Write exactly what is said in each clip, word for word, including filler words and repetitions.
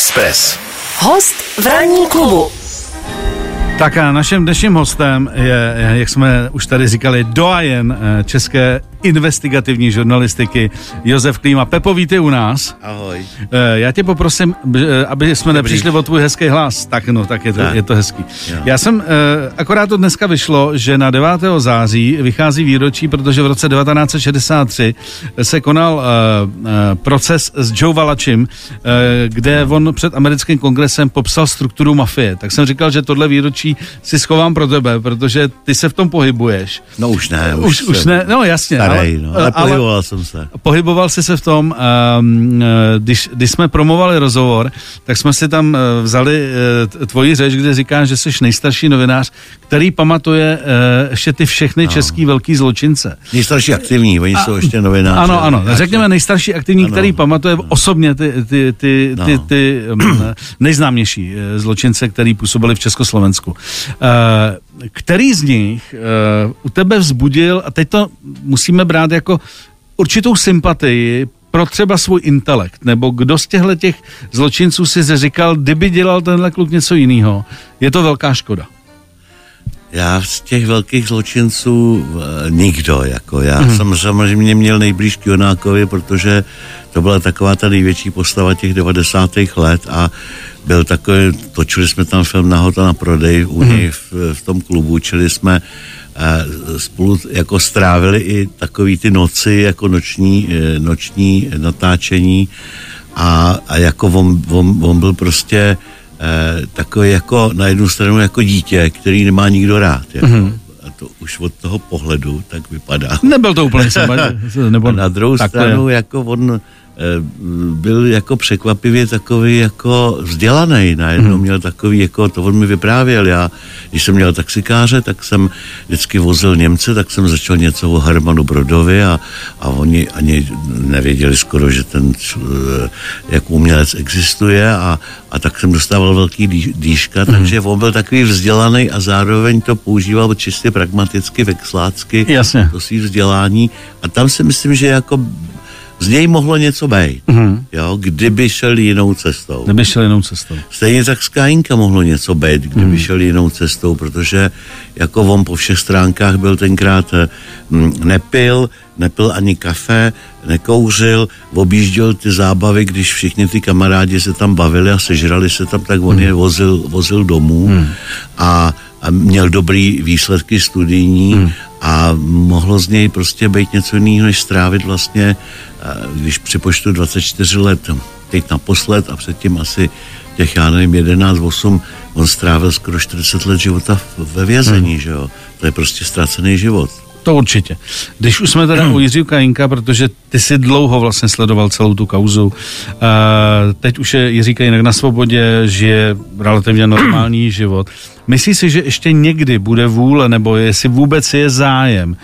Express. Host v ranní klubu. Tak a naším dnešním hostem je, jak jsme už tady říkali, doajen české investigativní žurnalistiky Josef Klíma. Pepo, vítej u nás. Ahoj. Já tě poprosím, aby jsme Dobrý. nepřišli o tvůj hezký hlas. Tak no, tak je to, je to hezký. Jo. Já jsem, akorát to dneska vyšlo, že na devátého září vychází výročí, protože v roce devatenáct set šedesát tři se konal proces s Joe Valachim, kde on před americkým kongresem popsal strukturu mafie. Tak jsem říkal, že tohle výročí si schovám pro tebe, protože ty se v tom pohybuješ. No už ne. Už, už, už ne, no jasně. Starej, no, ale pohyboval ale, jsem se. Pohyboval jsi se v tom, um, když, když jsme promovali rozhovor, tak jsme si tam vzali uh, tvoji řeč, kde říkáš, že jsi nejstarší novinář, který pamatuje uh, ještě ty všechny no. český velký zločince. Nejstarší aktivní, oni a, jsou ještě novináři. Ano, ano, řekněme nejstarší aktivní, ano, který pamatuje no. osobně ty, ty, ty, ty, ty, ty um, nejznámější zločince, který působili v Československu. Uh, Který z nich uh, u tebe vzbudil, a teď to musíme brát jako určitou sympatii pro třeba svůj intelekt, nebo kdo z těchto těch zločinců si říkal, kdyby dělal tenhle kluk něco jiného, je to velká škoda? Já z těch velkých zločinců e, nikdo, jako já mm-hmm. jsem samozřejmě měl nejblíž k Jonákovi, protože to byla taková ta největší postava těch devadesátých let a byl takový, točili jsme tam film Nahota na prodej u něj mm-hmm. v, v tom klubu, čili jsme e, spolu jako strávili i takový ty noci, jako noční, e, noční natáčení a, a jako on, on, on byl prostě Eh, takový jako na jednu stranu jako dítě, který nemá nikdo rád. Jako. Mm-hmm. A to už od toho pohledu tak vypadá. Nebyl to úplně sebe. Nebo... Na druhou tak stranu jako on eh, byl jako překvapivě takový jako vzdělaný. Najednou mm-hmm. měl takový jako, to on mi vyprávěl. Já, když jsem měl taxikáře, tak jsem vždycky vozil Němce, tak jsem začal něco o Hermanu Brodovi a, a oni ani nevěděli skoro, že ten jak umělec existuje a a tak jsem dostával velký dýška, takže on byl takový vzdělaný a zároveň to používal čistě pragmaticky, vexlácky, Jasně. to svý vzdělání a tam si myslím, že jako z něj mohlo něco být, mm-hmm. jo, kdyby šel jinou cestou. Kdyby šel jinou cestou. Stejně tak z Kajinka mohlo něco být, kdyby mm-hmm. šel jinou cestou, protože jako on po všech stránkách byl tenkrát, m, nepil, nepil ani kafe, nekouřil, objížděl ty zábavy, když všichni ty kamarádi se tam bavili a sežrali se tam, tak on mm-hmm. je vozil, vozil domů mm-hmm. a, a měl dobrý výsledky studijní mm-hmm. a mohlo z něj prostě být něco jiného, než strávit vlastně, když připočtu dvacet čtyři let, teď naposled a předtím asi těch, já nevím, jedenáct, osm, on strávil skoro čtyřicet let života ve vězení, hmm. že jo? To je prostě ztracený život. To určitě. Když už jsme teda u Jiřího Kajinka, protože ty si dlouho vlastně sledoval celou tu kauzu. Teď už je Jiří Kajínek na svobodě, žije relativně normální život. Myslíš si, že ještě někdy bude vůle, nebo jestli vůbec je zájem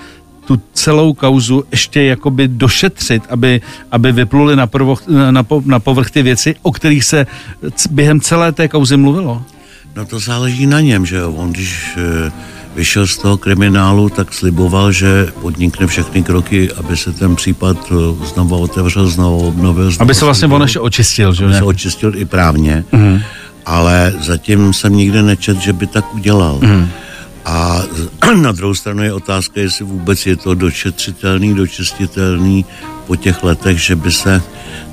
tu celou kauzu ještě jakoby došetřit, aby, aby vypluly na, prvo, na, po, na povrch ty věci, o kterých se během celé té kauzy mluvilo? No to záleží na něm, že jo. On když vyšel z toho kriminálu, tak sliboval, že podnikne všechny kroky, aby se ten případ znovu otevřel, znovu obnovil. Znovu aby se vlastně on ještě očistil, že jo? Aby se očistil i právně, mm. ale zatím jsem nikde nečetl, že by tak udělal. Mm. A na druhou stranu je otázka, jestli vůbec je to došetřitelný, dočistitelný po těch letech, že by se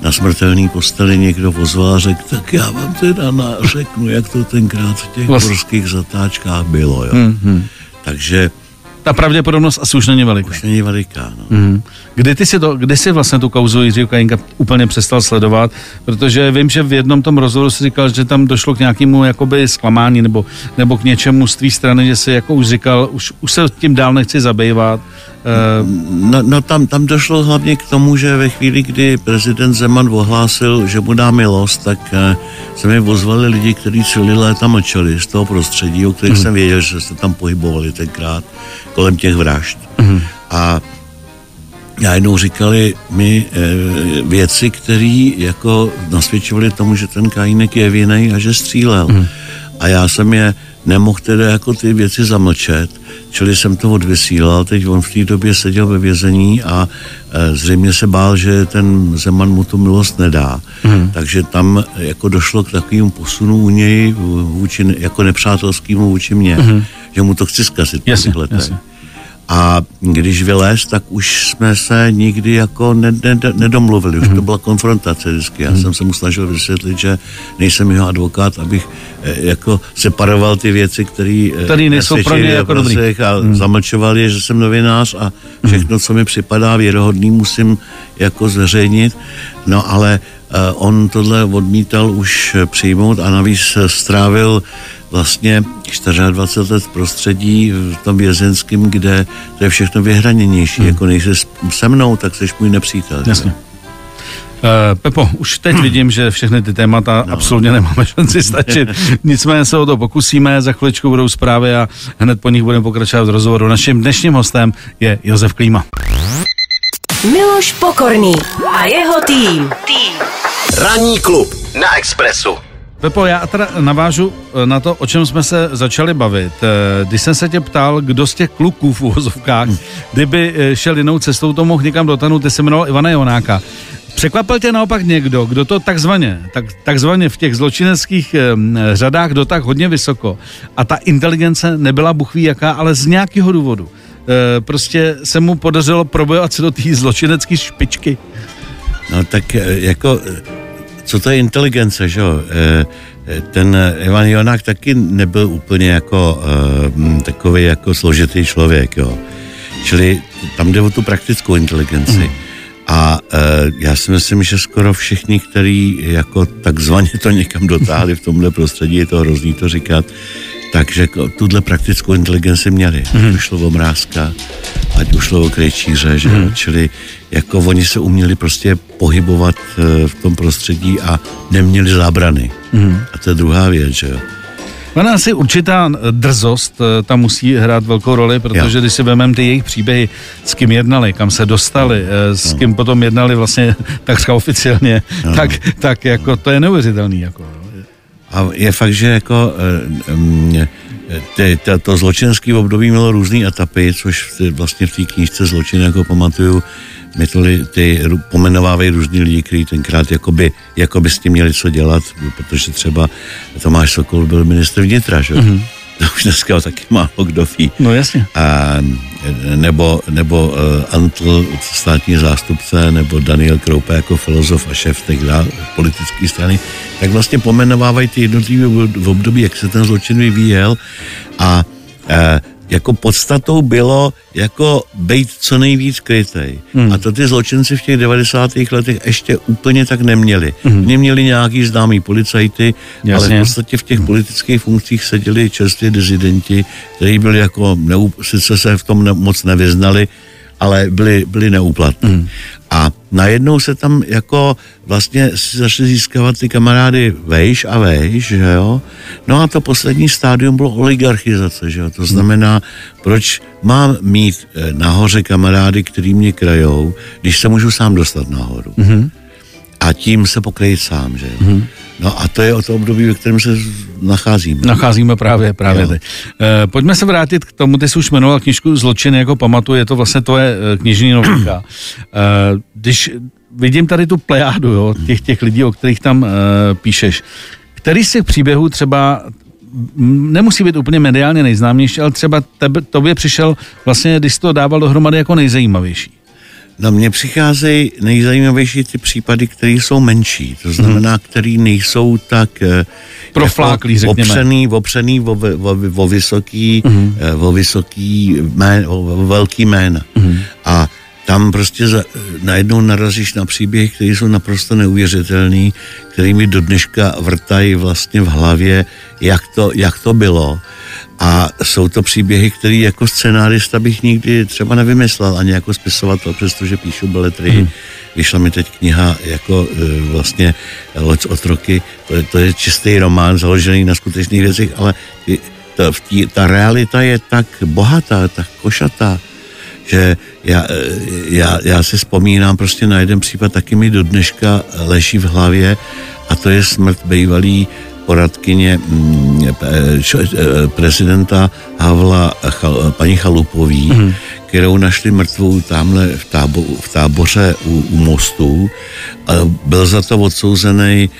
na smrtelný posteli někdo pozval a řekl, tak já vám teda na, řeknu, jak to tenkrát v těch Vlast... horských zatáčkách bylo, jo. Mm-hmm. Takže... Ta pravděpodobnost asi už není veliká. Už není veliká, no. Mm-hmm. Kdy ty si to, kdy si vlastně tu kauzu Jiřího Kajinka úplně přestal sledovat, protože vím, že v jednom tom rozhovoru si říkal, že tam došlo k nějakému jakoby zklamání nebo, nebo k něčemu z tvý strany, že si jako už říkal, už, už se tím dál nechci zabývat. No, no tam, tam došlo hlavně k tomu, že ve chvíli, kdy prezident Zeman ohlásil, že mu dá milost, tak se mi pozvali lidi, kteří celý léta mlčeli z toho prostředí, o kterých mm. jsem věděl, že se tam pohybovali tenkrát kolem těch vražd. Mm. A najednou říkali mi e, věci, které jako nasvědčovaly tomu, že ten Kajínek je vinný a že střílel. Mm. A a já jsem je nemohl teda jako ty věci zamlčet, čili jsem to odvysílal. Teď on v té době seděl ve vězení a e, zřejmě se bál, že ten Zeman mu tu milost nedá. Hmm. Takže tam jako došlo k takovému posunu u něj vůči, jako nepřátelskému vůči mně, hmm. že mu to chci zkazit. Jasně, jasně. A když vylez, tak už jsme se nikdy jako nedomluvili. Už to byla konfrontace vždycky. Já jsem se mu snažil vysvětlit, že nejsem jeho advokát, abych jako separoval ty věci, které nejsou pro mě jako dobrý. A hmm. zamlčoval je, že jsem novinář a všechno, co mi připadá věrohodný, musím jako zveřejnit. No ale on tohle odmítal už přijmout a navíc strávil vlastně dvacet čtyři let v prostředí v tom vězenském, kde to je všechno vyhraněnější. Hmm. Jako nejsi se mnou, tak jsi můj nepřítel. Jasně. Uh, Pepo, už teď vidím, že všechny ty témata no. absolutně nemáme šanci stačit. Nicméně se o to pokusíme, za chviličku budou zprávy a hned po nich budeme pokračovat v rozhovoru. Naším dnešním hostem je Josef Klíma. Miloš Pokorný a jeho tým. Tým. Ranní klub na Expressu. Pepo, já teda navážu na to, o čem jsme se začali bavit. Když jsem se tě ptal, kdo z těch kluků v uvozovkách, kdyby šel jinou cestou, to mohl někam dotáhnout, ty se jmenoval Ivana Jonáka. Překvapil tě naopak někdo, kdo to takzvaně, tak, takzvaně v těch zločineckých řadách dotáhl hodně vysoko a ta inteligence nebyla bůh ví jaká, ale z nějakého důvodu. Prostě se mu podařilo probojovat se do té zločinecké špičky. No tak jako... Co to je inteligence, že jo? Ten Ivan Jonák taky nebyl úplně jako takový jako složitý člověk, jo. Čili tam jde o tu praktickou inteligenci. A já si myslím, že skoro všichni, který jako takzvaně to někam dotáhli v tomhle prostředí, je to hrozný to říkat, takže tuhle praktickou inteligenci měli. Ať už šlo o Mrázka, ať už šlo o Krejčíře, že jo. Čili jako oni se uměli prostě pohybovat v tom prostředí a neměli zábrany. Mm. A to je druhá věc, že jo. Ona asi určitá drzost tam musí hrát velkou roli, protože jo. když si vememe ty jejich příběhy, s kým jednali, kam se dostali, s kým no. potom jednali vlastně takřka oficiálně, no. tak, tak jako to je neuvěřitelný. Jako. A je fakt, že jako... Um, Te, te, to zločinské období mělo různé etapy, což v, vlastně v té knížce Zločiny, jako pamatuju, my to li, ty pomenovávají různý lidi, kteří tenkrát jakoby, jakoby s tím měli co dělat, protože třeba Tomáš Sokol byl ministr vnitra, že? Mm-hmm. To už dneska taky málo kdo ví. No jasně. A, nebo nebo uh, Antl, státní zástupce, nebo Daniel Kroupa jako filozof a šéf těch politické strany, tak vlastně pomenovávají ty jednotlivé v období, jak se ten zločin vyvíjel a uh, jako podstatou bylo jako být co nejvíc krytej. Mm. A to ty zločinci v těch devadesátých letech ještě úplně tak neměli. Mm. Neměli nějaký známý policajty, jasně. ale v podstatě v těch politických funkcích seděli čerstvě dizidenti, kteří byli jako, neú, sice se v tom ne, moc nevyznali, ale byli, byli neúplatní. Mm. A najednou se tam jako vlastně začali získávat ty kamarády vejš a vejš, že jo. No a to poslední stádium bylo oligarchizace, že jo. To znamená, proč mám mít nahoře kamarády, který mě krajou, když se můžu sám dostat nahoru. Mm-hmm. A tím se pokryjit sám, že jo. Mm-hmm. No a to je o to období, ve kterém se nacházíme. Nacházíme právě, právě teď. E, pojďme se vrátit k tomu, ty jsi už jmenoval knižku Zločiny, jako pamatuju, je to vlastně tvoje knižní novinka. E, když vidím tady tu plejádu, jo, těch, těch lidí, o kterých tam e, píšeš, který z těch příběhů třeba, nemusí být úplně mediálně nejznámější, ale třeba tebe, tobě přišel vlastně, když jsi to dával dohromady, jako nejzajímavější? No mně přicházejí nejzajímavější ty případy, které jsou menší, to znamená, které nejsou tak profláklí, jako opřený, opřený o, o, o vysoký, mm-hmm. o vysoký jmén, o, o velký jména. Mm-hmm. A tam prostě za, najednou narazíš na příběhy, které jsou naprosto neuvěřitelné, které mi do dneška vrtají vlastně v hlavě, jak to, jak to bylo. A jsou to příběhy, které jako scenárista bych nikdy třeba nevymyslel, ani jako spisovatel, přestože píšu beletry. Hmm. Vyšla mi teď kniha jako vlastně Loc otroky, to je, to je čistý román založený na skutečných věcech, ale ta, ta realita je tak bohatá, tak košatá, že já, já, já si vzpomínám prostě na jeden případ, taky mi do dneška leží v hlavě, a to je smrt bývalý poradkyně prezidenta Havla paní Chalupový, mm. kterou našli mrtvou tamhle v, tábo, v táboře u, u mostu. Byl za to odsouzený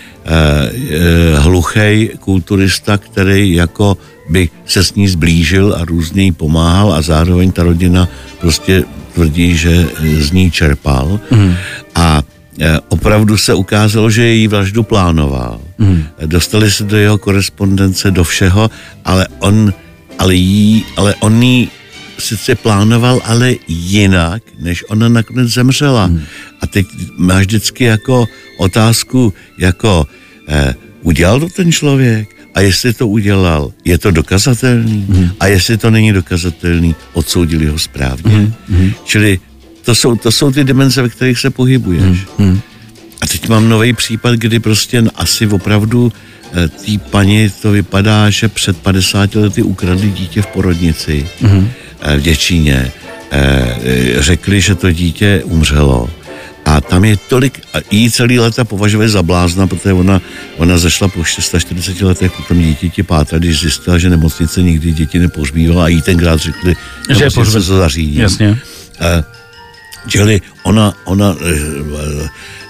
hluchej kulturista, který jako by se s ní zblížil a různě jí pomáhal a zároveň ta rodina prostě tvrdí, že z ní čerpal. Mm. A opravdu se ukázalo, že její vraždu plánoval. Mm. Dostali se do jeho korespondence, do všeho, ale on, ale jí, ale on jí sice plánoval, ale jinak, než ona nakonec zemřela. Mm. A teď máš vždycky jako otázku, jako eh, udělal to ten člověk? A jestli to udělal, je to dokazatelný? Mm. A jestli to není dokazatelný, odsoudili ho správně? Mm. Mm. Čili To jsou, to jsou ty dimenze, ve kterých se pohybuješ. Hmm, hmm. A teď mám nový případ, kdy prostě asi opravdu tý paní to vypadá, že před padesáti lety ukradli dítě v porodnici hmm. v Děčíně. Řekli, že to dítě umřelo. A tam je tolik, a jí celý léta považuje za blázna, protože ona, ona zašla po čtyřiceti šesti letech po tom dítěti pátrat, když zjistila, že nemocnice nikdy děti nepohřbívala a jí tenkrát řekli, že se zařídí. Jasně. A, Čili ona, ona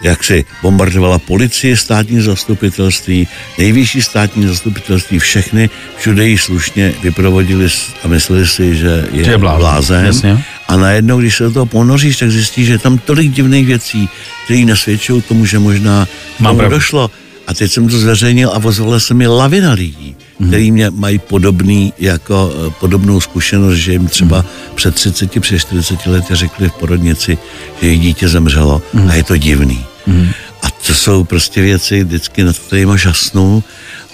jak si bombardovala policii, státní zastupitelství, nejvyšší státní zastupitelství, všechny, všude ji slušně vyprovodili a mysleli si, že je, je blázen. Jasně. A najednou, když se do toho ponoříš, tak zjistíš, že je tam tolik divných věcí, které nasvědčují tomu, že možná tomu došlo. A teď jsem to zveřejnil a ozvala se mi lavina lidí, mm. který mě mají podobný, jako, podobnou zkušenost, že jim třeba mm. před třiceti, před čtyřiceti lety řekli v porodnici, že jejich dítě zemřelo mm. a je to divný. Mm. A to jsou prostě věci, vždycky nad kterýma žasnu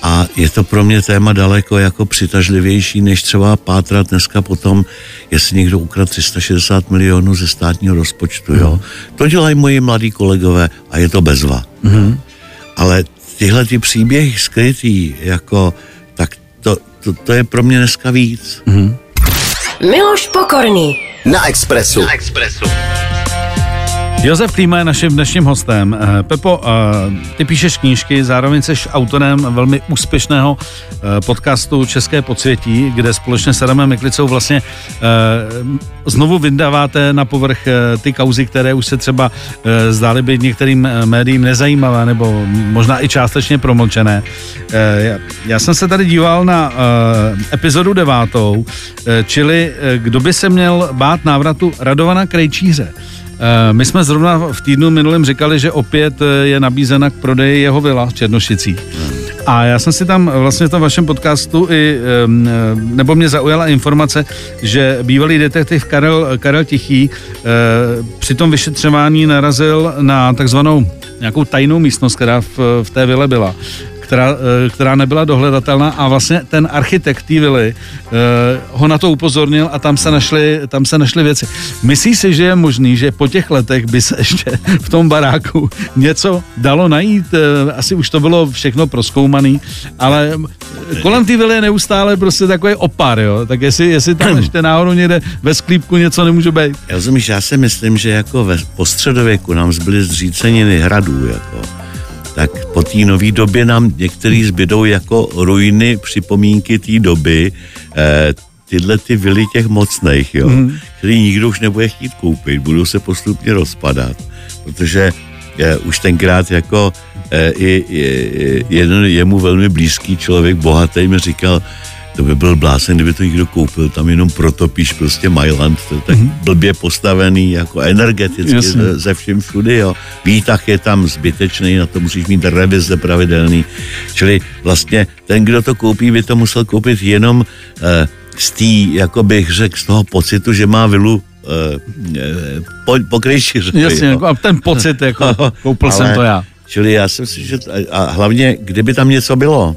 a je to pro mě téma daleko jako přitažlivější, než třeba pátrat dneska potom, jestli někdo ukradl tři sta šedesát milionů ze státního rozpočtu. Mm. Jo? To dělají moji mladí kolegové a je to bezva. Mm. Ale tyhle ty příběhy skrytý, jako, tak to, to, to je pro mě dneska víc. Mm-hmm. Miloš Pokorný na Expressu. Na Expressu. Josef Klíma je naším dnešním hostem. Pepo, ty píšeš knížky, zároveň jsi autorem velmi úspěšného podcastu České podsvětí, kde společně s Adamem Miklicou vlastně znovu vydáváte na povrch ty kauzy, které už se třeba zdály být některým médiím nezajímavé nebo možná i částečně promlčené. Já jsem se tady díval na epizodu devátou, čili kdo by se měl bát návratu Radovana Krejčíře. My jsme zrovna v týdnu minulém říkali, že opět je nabízena k prodeji jeho vila v Černošicích. A já jsem si tam vlastně v tom vašem podcastu i, nebo mě zaujala informace, že bývalý detektiv Karel, Karel Tichý při tom vyšetřování narazil na takzvanou nějakou tajnou místnost, která v, v té vile byla. Která, která nebyla dohledatelná a vlastně ten architekt té vily eh, ho na to upozornil a tam se našly, tam se našly věci. Myslíš si, že je možný, že po těch letech by se ještě v tom baráku něco dalo najít? Asi už to bylo všechno prozkoumaný, ale kolem té vily je neustále prostě takový opar, jo? Tak jestli, jestli tam ještě náhodou někde ve sklípku něco nemůže být. Já, jsem, já si myslím, že jako ve, po středověku nám zbyly zříceniny hradů, jako tak po té nové době nám některý zbydou jako ruiny, připomínky té doby, eh, tyhle ty vily těch mocných, jo, mm. který nikdo už nebude chtít koupit, budou se postupně rozpadat, protože eh, už tenkrát jako eh, i, i, jeden jemu velmi blízký člověk, bohatý, mi říkal, to by byl blázen, kdyby to někdo koupil, tam jenom protopíš prostě Mailand, to je tak mm. blbě postavený, jako energeticky, jasně. ze všem všudy, jo. Výtah je tam zbytečný, na to musíš mít revize pravidelný, čili vlastně ten, kdo to koupí, by to musel koupit jenom eh, z tý, jako bych řekl, z toho pocitu, že má vilu eh, po, po Krejčíři. Jasně, jo. A ten pocit, jako koupil Ale, jsem to já. Čili já jsem si, že a hlavně, kdyby tam něco bylo,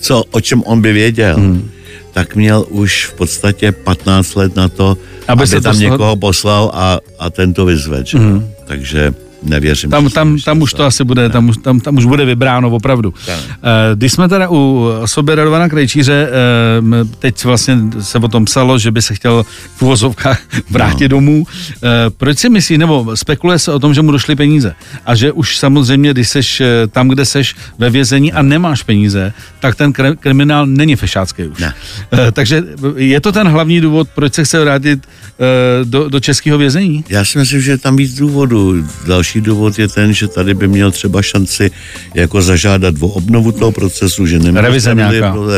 co, o čem on by věděl, hmm. tak měl už v podstatě patnáct let na to, aby, aby se tam toho někoho poslal a, a ten to vyzvedl. Hmm. Takže nevěřím. Tam, tam, tam už to asi bude, tam už, tam, tam už bude vybráno opravdu. Když jsme teda u osoby Radovana Krejčíře, teď vlastně se o tom psalo, že by se chtěl v uvozovkách vrátit no. domů. Proč si myslí, nebo spekuluje se o tom, že mu došly peníze a že už samozřejmě, když seš tam, kde seš ve vězení a nemáš peníze, tak ten kriminál není fešácký už. Ne. Takže je to ten hlavní důvod, proč se chce vrátit do, do českého vězení? Já si myslím, že je tam víc důvodů. Další důvod je ten, že tady by měl třeba šanci jako zažádat o obnovu toho procesu, že nemůže revize,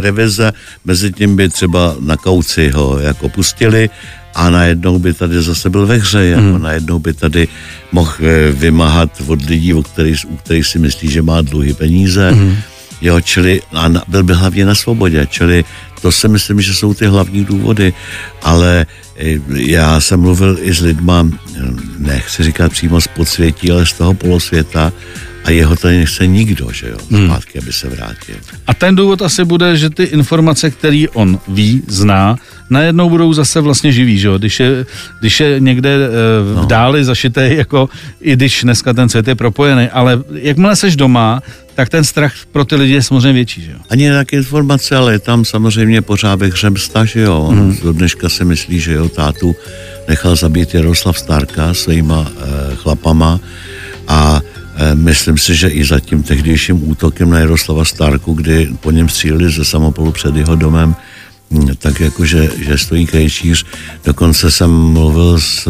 revize, mezi tím by třeba na kauci ho jako pustili a najednou by tady zase byl ve hře, jako hmm. najednou by tady mohl vymáhat od lidí, o kterých, u kterých si myslí, že má dluhy peníze, hmm. jo, čili, a byl by hlavně na svobodě, čili to si myslím, že jsou ty hlavní důvody, ale já jsem mluvil i s lidma, nechci říkat přímo z podsvětí, ale z toho polosvěta, a jeho tady nechce nikdo, že jo, zpátky, aby se vrátil. A ten důvod asi bude, že ty informace, které on ví, zná, najednou budou zase vlastně živý, že jo, když je, když je někde e, v dáli zašitej, jako i když dneska ten svět je propojený, ale jakmile seš doma, tak ten strach pro ty lidi je samozřejmě větší, že jo? Ani nějaké informace, ale je tam samozřejmě pořád ve hře msta, že jo, on hmm. do dneška si myslí, že jo, tátu nechal zabít Jaroslav Stárka svýma e, chlapama a myslím si, že i za tím tehdejším útokem na Jaroslava Stárku, kdy po něm střílili ze samopolu před jeho domem, tak jakože že stojí Krejčíř. Dokonce jsem mluvil s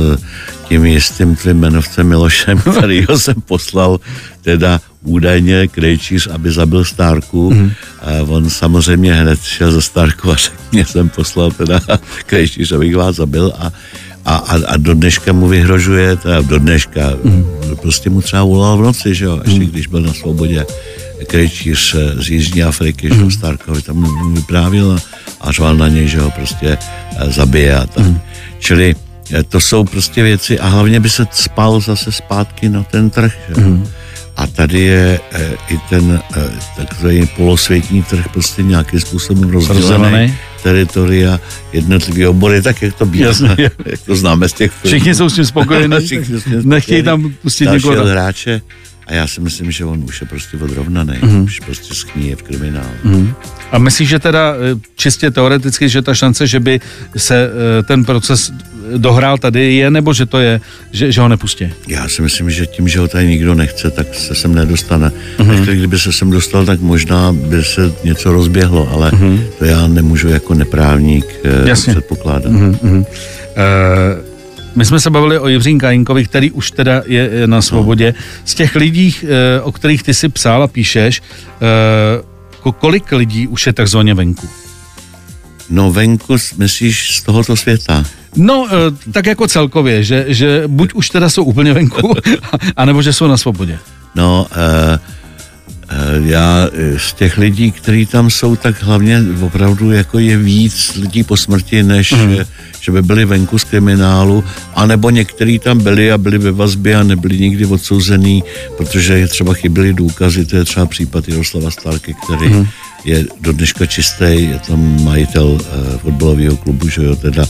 tím jistým tvým jmenovcem Milošem, kterýho jsem poslal teda údajně Krejčíř, aby zabil Stárku. Mm. A on samozřejmě hned šel za Stárku a mě jsem poslal teda Krejčíř, abych vás zabil a A, a, a do dneška mu vyhrožuje, teda do dneška, mm. prostě mu třeba volal v noci, že jo, ještě mm. když byl na svobodě Krejčíř z Jižní Afriky, že jo, mm. Starkovi, tam mu vyprávěl a řval na něj, že ho prostě zabije a tak. Mm. Čili to jsou prostě věci a hlavně by se spal zase zpátky na ten trh, že jo. Mm. A tady je e, i ten e, takový polosvětní trh prostě nějakým způsobem rozdělený. Teritoria, jednotlivé obory, tak jak to bývá. Jasně, jak to známe z těch... Všichni jsou s tím spokojení, nechtějí tam pustit někoho. Dalšího hráče a já si myslím, že on už je prostě odrovnaný, mm. už prostě schníje v kriminálu. Mm. A myslíš, že teda čistě teoreticky, že ta šance, že by se ten proces dohrál tady je, nebo že to je, že, že ho nepustí? Já si myslím, že tím, že ho tady nikdo nechce, tak se sem nedostane. Mm-hmm. Tak, kdyby se sem dostal, tak možná by se něco rozběhlo, ale mm-hmm. to já nemůžu jako neprávník Jasně. předpokládat. Mm-hmm. E- My jsme se bavili o Jiřím Kajinkovi, který už teda je na svobodě. Z těch lidí, o kterých ty si psal a píšeš, kolik lidí už je takzvaně venku? No venku, myslíš, z tohoto světa? No, tak jako celkově, že, že buď už teda jsou úplně venku, anebo že jsou na svobodě. No, já z těch lidí, kteří tam jsou, tak hlavně opravdu jako je víc lidí po smrti, než... Mm. že by byli venku z kriminálu, anebo některý tam byli a byli ve vazbě a nebyli nikdy odsouzený, protože je třeba chyběly důkazy, to je třeba případ Jaroslava Stárky, který mm. je do dneška čistý, je tam majitel uh, fotbalového klubu, že jo, teda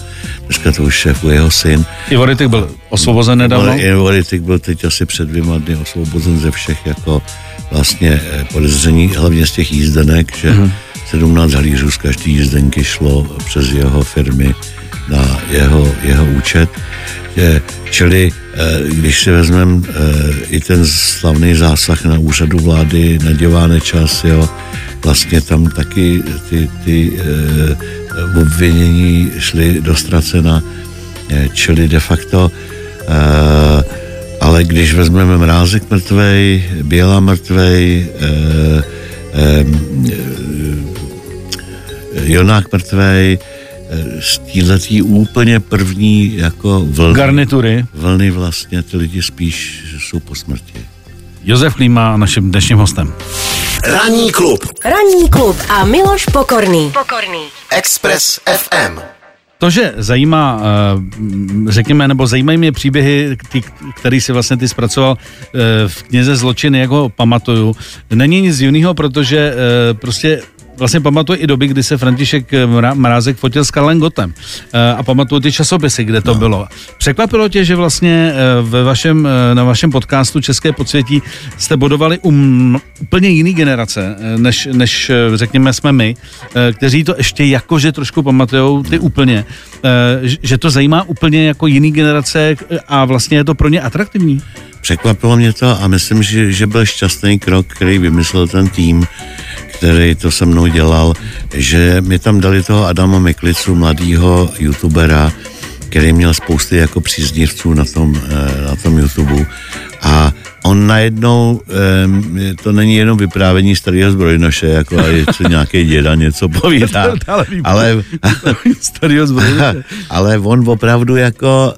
dneska to už šéfuje jeho syn. Ivo Rytik byl osvobozen nedávno? Ivo Rytik byl teď asi před dvěma dny osvobozen ze všech jako vlastně podezření, hlavně z těch jízdenek, že mm. sedmnáct halířů z každé jízdenky šlo přes jeho firmy na jeho, jeho účet. Čili, když si vezmeme i ten slavný zásah na úřadu vlády na Děvánečas, jo, vlastně tam taky ty, ty eh, obvinění šly do ztracena, čili de facto, eh, ale když vezmeme Mrázek mrtvej, Běla mrtvej, eh, eh, Jonák mrtvej, z týhletý úplně první jako vlny, garnitury. Vlny vlastně, ty lidi spíš jsou po smrti. Josef Klíma, naším dnešním hostem. Ranní klub. Ranní klub a Miloš Pokorný. Pokorný. Express ef em. To, že zajímá, řekněme, nebo zajímají mě příběhy, který si vlastně ty zpracoval v knize Zločiny, jak ho pamatuju, není nic divného, protože prostě vlastně pamatuju i doby, kdy se František Mrázek fotil s Karlem Gottem a pamatuju ty časopisy, kde to no. bylo. Překvapilo tě, že vlastně ve vašem, na vašem podcastu České podsvětí jste bodovali u m, úplně jiný generace, než, než řekněme jsme my, kteří to ještě jakože trošku pamatujou, ty úplně, že to zajímá úplně jako jiný generace a vlastně je to pro ně atraktivní? Překvapilo mě to a myslím, že, že byl šťastný krok, který vymyslel ten tým, který to se mnou dělal, že mi tam dali toho Adama Miklicu, mladýho youtubera, který měl spousty jako příznivců na tom, na tom YouTube. A on najednou, to není jenom vyprávění starého zbrojnoše, jako a nějaký děda něco povídá, ale, ale on opravdu jako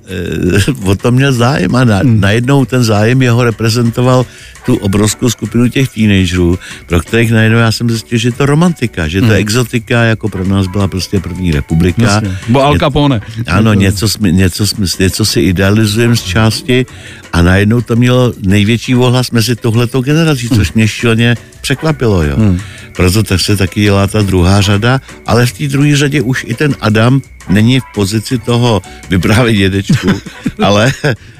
o tom měl zájem a najednou ten zájem jeho reprezentoval tu obrovskou skupinu těch teenagerů, pro kterých najednou já jsem zjistil, že je to romantika, že to hmm. exotika, jako pro nás byla prostě první republika. Bo Al Capone. Ano, něco, něco, něco si idealizujeme z části a najednou to mělo největší ohlas mezi tohletou generací, což mě šíleně překvapilo, jo. Hmm. Proto tak se taky dělá ta druhá řada, ale v té druhé řadě už i ten Adam není v pozici toho vyprávět dědečku, ale...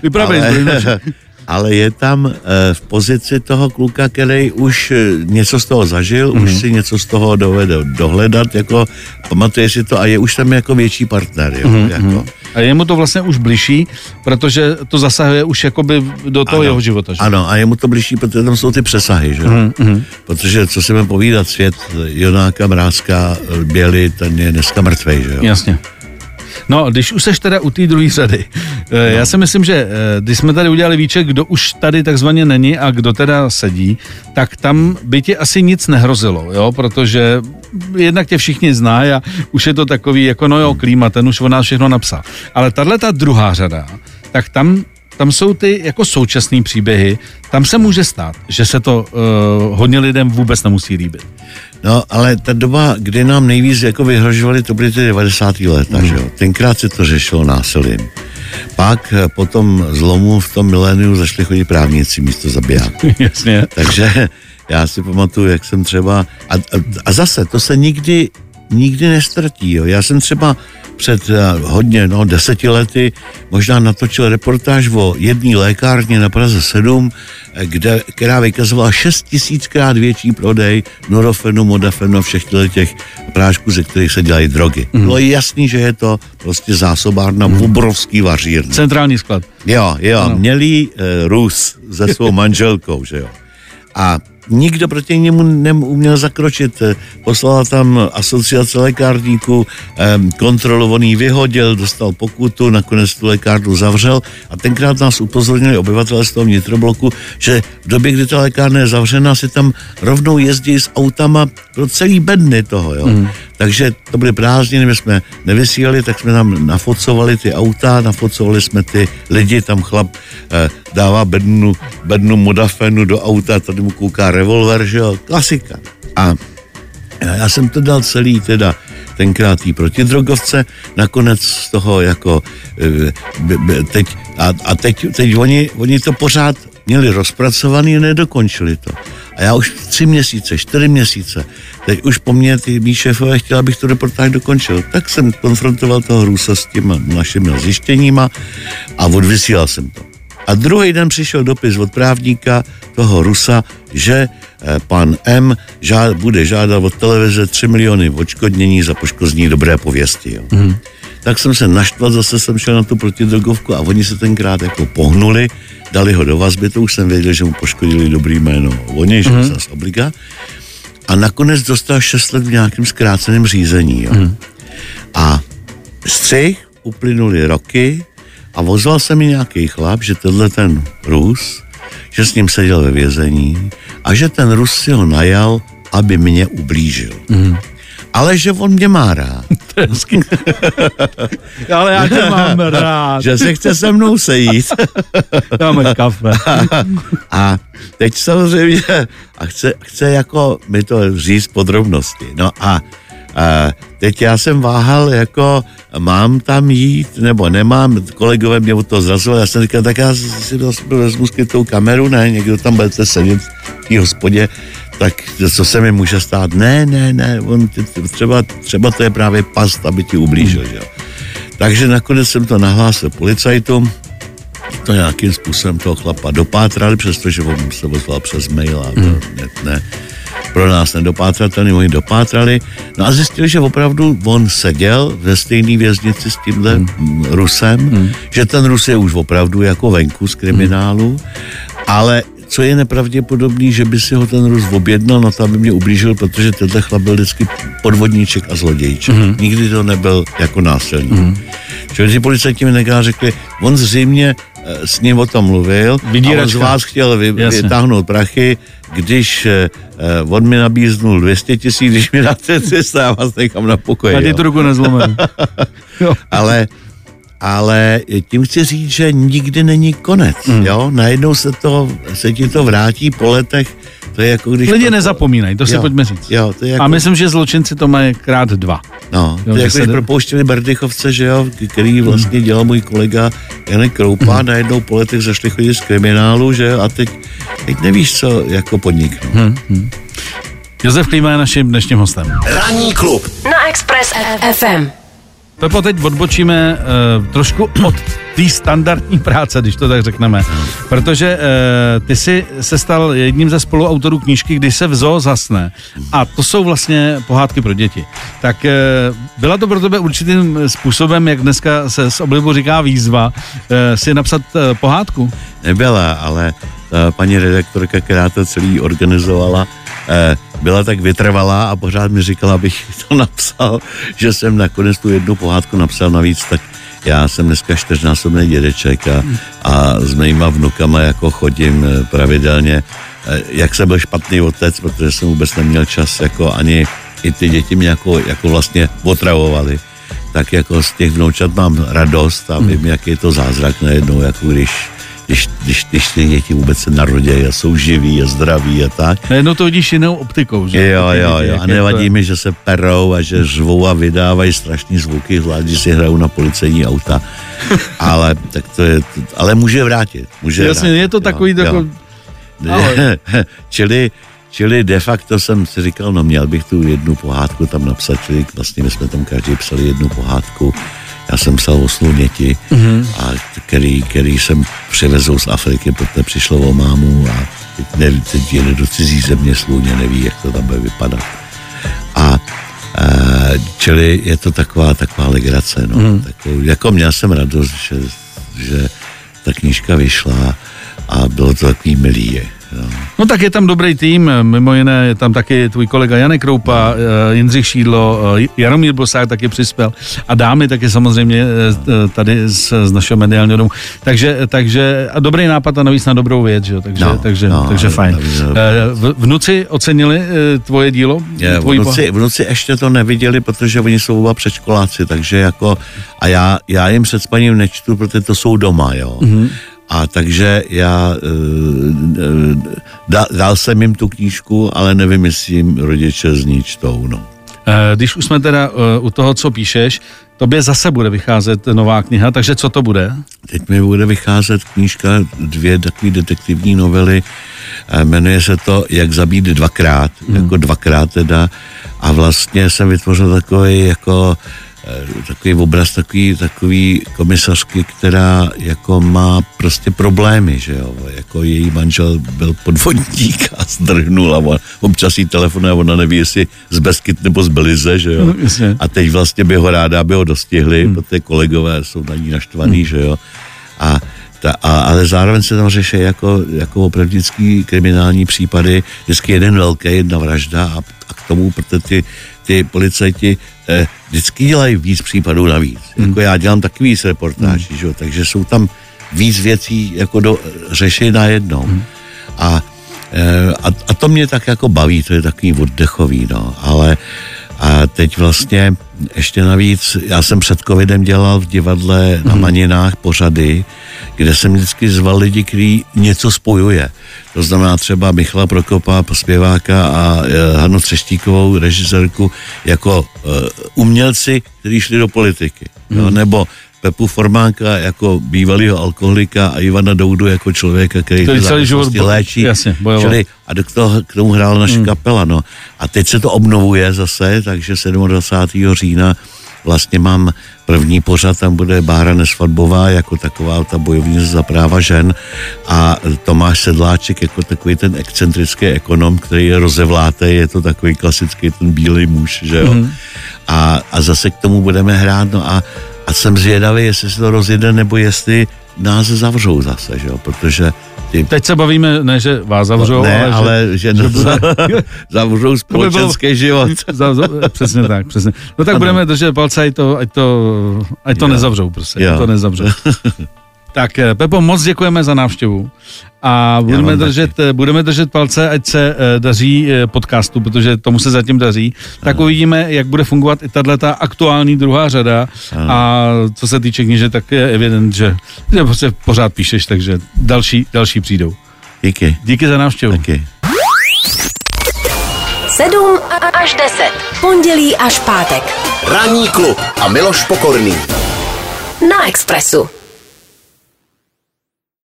Vyprávět ale, ale je tam v pozici toho kluka, který už něco z toho zažil, mm-hmm. už si něco z toho dovede dohledat, jako pamatuje si to a je už tam jako větší partner. Jo, mm-hmm. jako. A jemu to vlastně už bližší, protože to zasahuje už jakoby do toho ano, jeho života. Že? Ano, a jemu to bližší, protože tam jsou ty přesahy, že? Mm-hmm. Protože co si mám povídat, svět Jonáka, Mrázka, Běly, ten je dneska mrtvej, že jo? Jasně. No, když už seš teda u té druhé řady, já si myslím, že když jsme tady udělali výček, kdo už tady takzvaně není a kdo teda sedí, tak tam by ti asi nic nehrozilo, jo, protože jednak tě všichni znají a už je to takový, jako no jo, Klíma, ten už o nás všechno napsal. Ale tahle ta druhá řada, tak tam... Tam jsou ty jako současné příběhy, tam se může stát, že se to uh, hodně lidem vůbec nemusí líbit. No, ale ta doba, kdy nám nejvíc jako vyhrožovali, to byly ty devadesátá léta, mm. že jo? Tenkrát se to řešilo násilím. Pak po tom zlomu v tom miléniu zašli chodit právníci místo zabijáků. Jasně. Takže já si pamatuju, jak jsem třeba... A, a, a zase, to se nikdy, nikdy nestratí, jo? Já jsem třeba... před hodně, no, deseti lety možná natočil reportáž o jedné lékárně na Praze sedm, kde, která vykazovala šest tisíckrát větší prodej norofenu, modafenu a všech těch prášků, ze kterých se dělají drogy. Mm. Bylo jasný, že je to prostě zásobárna, mm. obrovský vařírny. Centrální sklad. Jo, jo, ano. Měli e, Rus se svou manželkou, že jo. A nikdo proti němu neuměl zakročit. Poslala tam asociace lékárníků, kontrolovaný vyhodil, dostal pokutu, nakonec tu lékárnu zavřel a tenkrát nás upozornili obyvatelé z toho vnitrobloku, že v době, kdy ta lékárna je zavřená, si tam rovnou jezdí s autama pro celý bedny toho, jo. Mm. Takže to byly prázdniny, my jsme nevysílali, tak jsme tam nafocovali ty auta, nafocovali jsme ty lidi, tam chlap eh, dává bednu, bednu modafenu do auta, tady mu kouká revolver, že jo, klasika. A já jsem to dal celý teda tenkrát tý protidrogovce, nakonec z toho jako teď, a, a teď, teď oni, oni to pořád měli rozpracovaný a nedokončili to. A já už tři měsíce, čtyři měsíce, teď už po mně ty mý šéfové chtěla, abych tu reportáž dokončil. Tak jsem konfrontoval toho Rusa s těma našimi zjištěníma a odvysílal jsem to. A druhý den přišel dopis od právníka toho Rusa, že pan M. Žád, bude žádat od televize tři miliony odškodnění za poškození dobré pověsti. Jo. Mm. Tak jsem se naštval, zase jsem šel na tu protidrogovku a oni se tenkrát jako pohnuli, dali ho do vazby, to už jsem věděl, že mu poškodili dobrý jméno oni, že mm. se obliga. A nakonec dostal šest let v nějakém zkráceném řízení. Jo. Mm. A střih, uplynuly roky, a vozval se mi nějaký chlap, že tenhle ten Rus, že s ním seděl ve vězení a že ten Rus si ho najal, aby mě ublížil. Mm. Ale že on mě má rád. Ale já tě mám rád. Že se chce se mnou sejít. Dáme kafe. A teď samozřejmě, a chce, chce jako mi to říct podrobnosti. No a A teď já jsem váhal, jako mám tam jít, nebo nemám, kolegové mě od toho zrazovali, já jsem říkal, tak já si vezmu s tou kameru, ne, někdo tam budete sedět v té hospodě, tak co se mi může stát? Ne, ne, ne, on třeba, třeba to je právě past, aby ti ublížil, že jo. Takže nakonec jsem to nahlásil policajtům, to nějakým způsobem toho chlapa dopátrali, přestože on se ozval přes mail a hmm. ne, ne, pro nás nedopátratelný, oni dopátrali. No a zjistili, že opravdu on seděl ve stejné věznici s tímhle hmm. Rusem, hmm. že ten Rus je už opravdu jako venku z kriminálu, hmm. ale co je nepravděpodobný, že by si ho ten Rus objednal, no to by mě ublížil, protože tenhle chlap byl vždycky podvodníček a zlodějček. Mm-hmm. Nikdy to nebyl jako násilník. Mm-hmm. Čili ti policajti mi neká řekli, on zřejmě s ním o tom mluvil Vidíračka. A on z vás chtěl vy, vytáhnout prachy, když eh, on mi nabíznul dvě stě tisíc, když mi dáte tři sta, já vás nechám na pokoji. Tady tu ruku nezlomil. Ale... Ale tím chci říct, že nikdy není konec, mm. jo? Najednou se, to, se ti to vrátí po letech, to je jako když... Lidé to... nezapomínají, to si jo, pojďme říct. Jo, to je jako... A myslím, že zločinci to mají krát dva. No, jo, to je jako když se... propouštěli Berdychovce, že jo, který vlastně mm. dělal můj kolega Jan Kroupa, mm. najednou po letech zašli chodit z kriminálu, že jo, a teď, teď nevíš, co jako podniknout. Mm. Mm. Josef Klíma je naším dnešním hostem. Ranní klub na Express F M. Pepo, teď odbočíme uh, trošku od té standardní práce, když to tak řekneme, protože uh, ty jsi se stal jedním ze spoluautorů knížky Když se v zoo zasne, a to jsou vlastně pohádky pro děti. Tak uh, byla to pro tebe určitým způsobem, jak dneska se s oblibu říká výzva, uh, si napsat uh, pohádku? Nebyla, ale ta paní redaktorka, která to celý organizovala, byla tak vytrvalá a pořád mi říkala, abych to napsal, že jsem nakonec tu jednu pohádku napsal navíc, tak já jsem dneska čtyřnásobný dědeček a, a s mýma vnukama jako chodím pravidelně, jak jsem byl špatný otec, protože jsem vůbec neměl čas, jako ani i ty děti mě jako, jako vlastně otravovali. Tak jako z těch vnoučat mám radost a vím, jaký je to zázrak najednou, jako když Když, když, když ty děti vůbec se narodí a jsou živí a zdraví a tak. No to vidíš jinou optikou, že? Jo, jo, jo. A nevadí mi, že se perou a že žvou a vydávají strašný zvuky, hlavně si hrajou na policejní auta. Ale tak to je, ale může vrátit. Může Jasně, vrátit, je to takový takový... Čili... Čili de facto jsem si říkal, no měl bych tu jednu pohádku tam napsat, čili vlastně my jsme tam každý psali jednu pohádku. Já jsem psal o sluněti, mm-hmm. a který, který jsem přivezl z Afriky, protože přišlo o mámu a teď, teď jede do cizí země sluně, neví, jak to tam bude vypadat. A e, čili je to taková, taková legrace, no. Mm-hmm. Takovou, jako měl jsem radost, že, že ta knížka vyšla a bylo to takový milý. No tak je tam dobrý tým, mimo jiné je tam taky tvůj kolega Jan Kroupa, Jindřich Šídlo, Jaromír Bosák taky přispěl a dámy taky samozřejmě tady z, z našeho mediálního domu. Takže, takže a dobrý nápad a navíc na dobrou věc, že? Takže, no, takže, no, takže fajn. Vnuci ocenili tvoje dílo? Je, vnuci, vnuci ještě to neviděli, protože oni jsou oba předškoláci, takže jako a já, já jim před spaním nečtu, protože to jsou doma, jo. Mm-hmm. A takže já dal, dal jsem jim tu knížku, ale nevím, jestli jim rodiče z ní čtou, no. Když už jsme teda u toho, co píšeš, tobě zase bude vycházet nová kniha, takže co to bude? Teď mi bude vycházet knížka, dvě takové detektivní novely, jmenuje se to Jak zabít dvakrát, hmm. jako dvakrát teda, a vlastně jsem vytvořil takový jako takový obraz, takový, takový komisařky, která jako má prostě problémy, že jo, jako její manžel byl podvodník a zdrhnul a on, občas jí telefonuje a ona neví, jestli z Beskyt nebo z Belize, že jo, a teď vlastně by ho ráda, aby ho dostihli, hmm. protože kolegové jsou na ní naštvaný, hmm. že jo, a Ta, a, ale zároveň se tam řeší jako, jako opravdický kriminální případy, vždycky jeden velký, jedna vražda a, a k tomu, protože ty, ty policajti eh, vždycky dělají víc případů navíc. Mm. Jako já dělám taky víc reportáží, mm. že? Takže jsou tam víc věcí jako do, řeší najednou. Mm. A, eh, a, a to mě tak jako baví, to je takový oddechový, no, ale a teď vlastně ještě navíc, já jsem před covidem dělal v divadle na Maninách pořady, kde jsem vždycky zval lidi, kteří něco spojuje. To znamená třeba Michala Prokopa, zpěváka, a Hanu Třeštíkovou, režisérku, jako uh, umělci, kteří šli do politiky. Hmm. Jo, nebo Pepu Formánka jako bývalého alkoholika a Ivana Doudu jako člověka, který to celý život léčí. Jasně, čili, a do toho, k tomu hrála naše hmm. kapela. No. A teď se to obnovuje zase, takže dvacátého sedmého října vlastně mám první pořad, tam bude Bára Nesvadbová jako taková ta bojovnice za práva žen a Tomáš Sedláček jako takový ten excentrický ekonom, který je rozevlátej, je to takový klasický ten bílej muž, že jo. Mm. A, a zase k tomu budeme hrát, no a, a jsem zvědavý, jestli se to rozjede, nebo jestli nás zavřou zase, že jo, protože ty... Teď se bavíme, ne, že vás zavřou, no, ne, ale, ale že, že, že bude... zavřou společenský bylo... život. Přesně tak, přesně. No tak ano. Budeme držet palce, ať to, ať to, ať to nezavřou, prostě, ať to nezavřou. Tak, Pepo, moc děkujeme za návštěvu a budeme držet, budeme držet palce, ať se daří podcastu, protože tomu se zatím daří. Tak ano. Uvidíme, jak bude fungovat i tato aktuální druhá řada ano. A co se týče kniže, tak je evident, že prostě pořád píšeš, takže další, další přijdou. Díky. Díky za návštěvu. Díky. sedm až deset. Pondělí až pátek. Ranní klub a Miloš Pokorný. Na Expressu.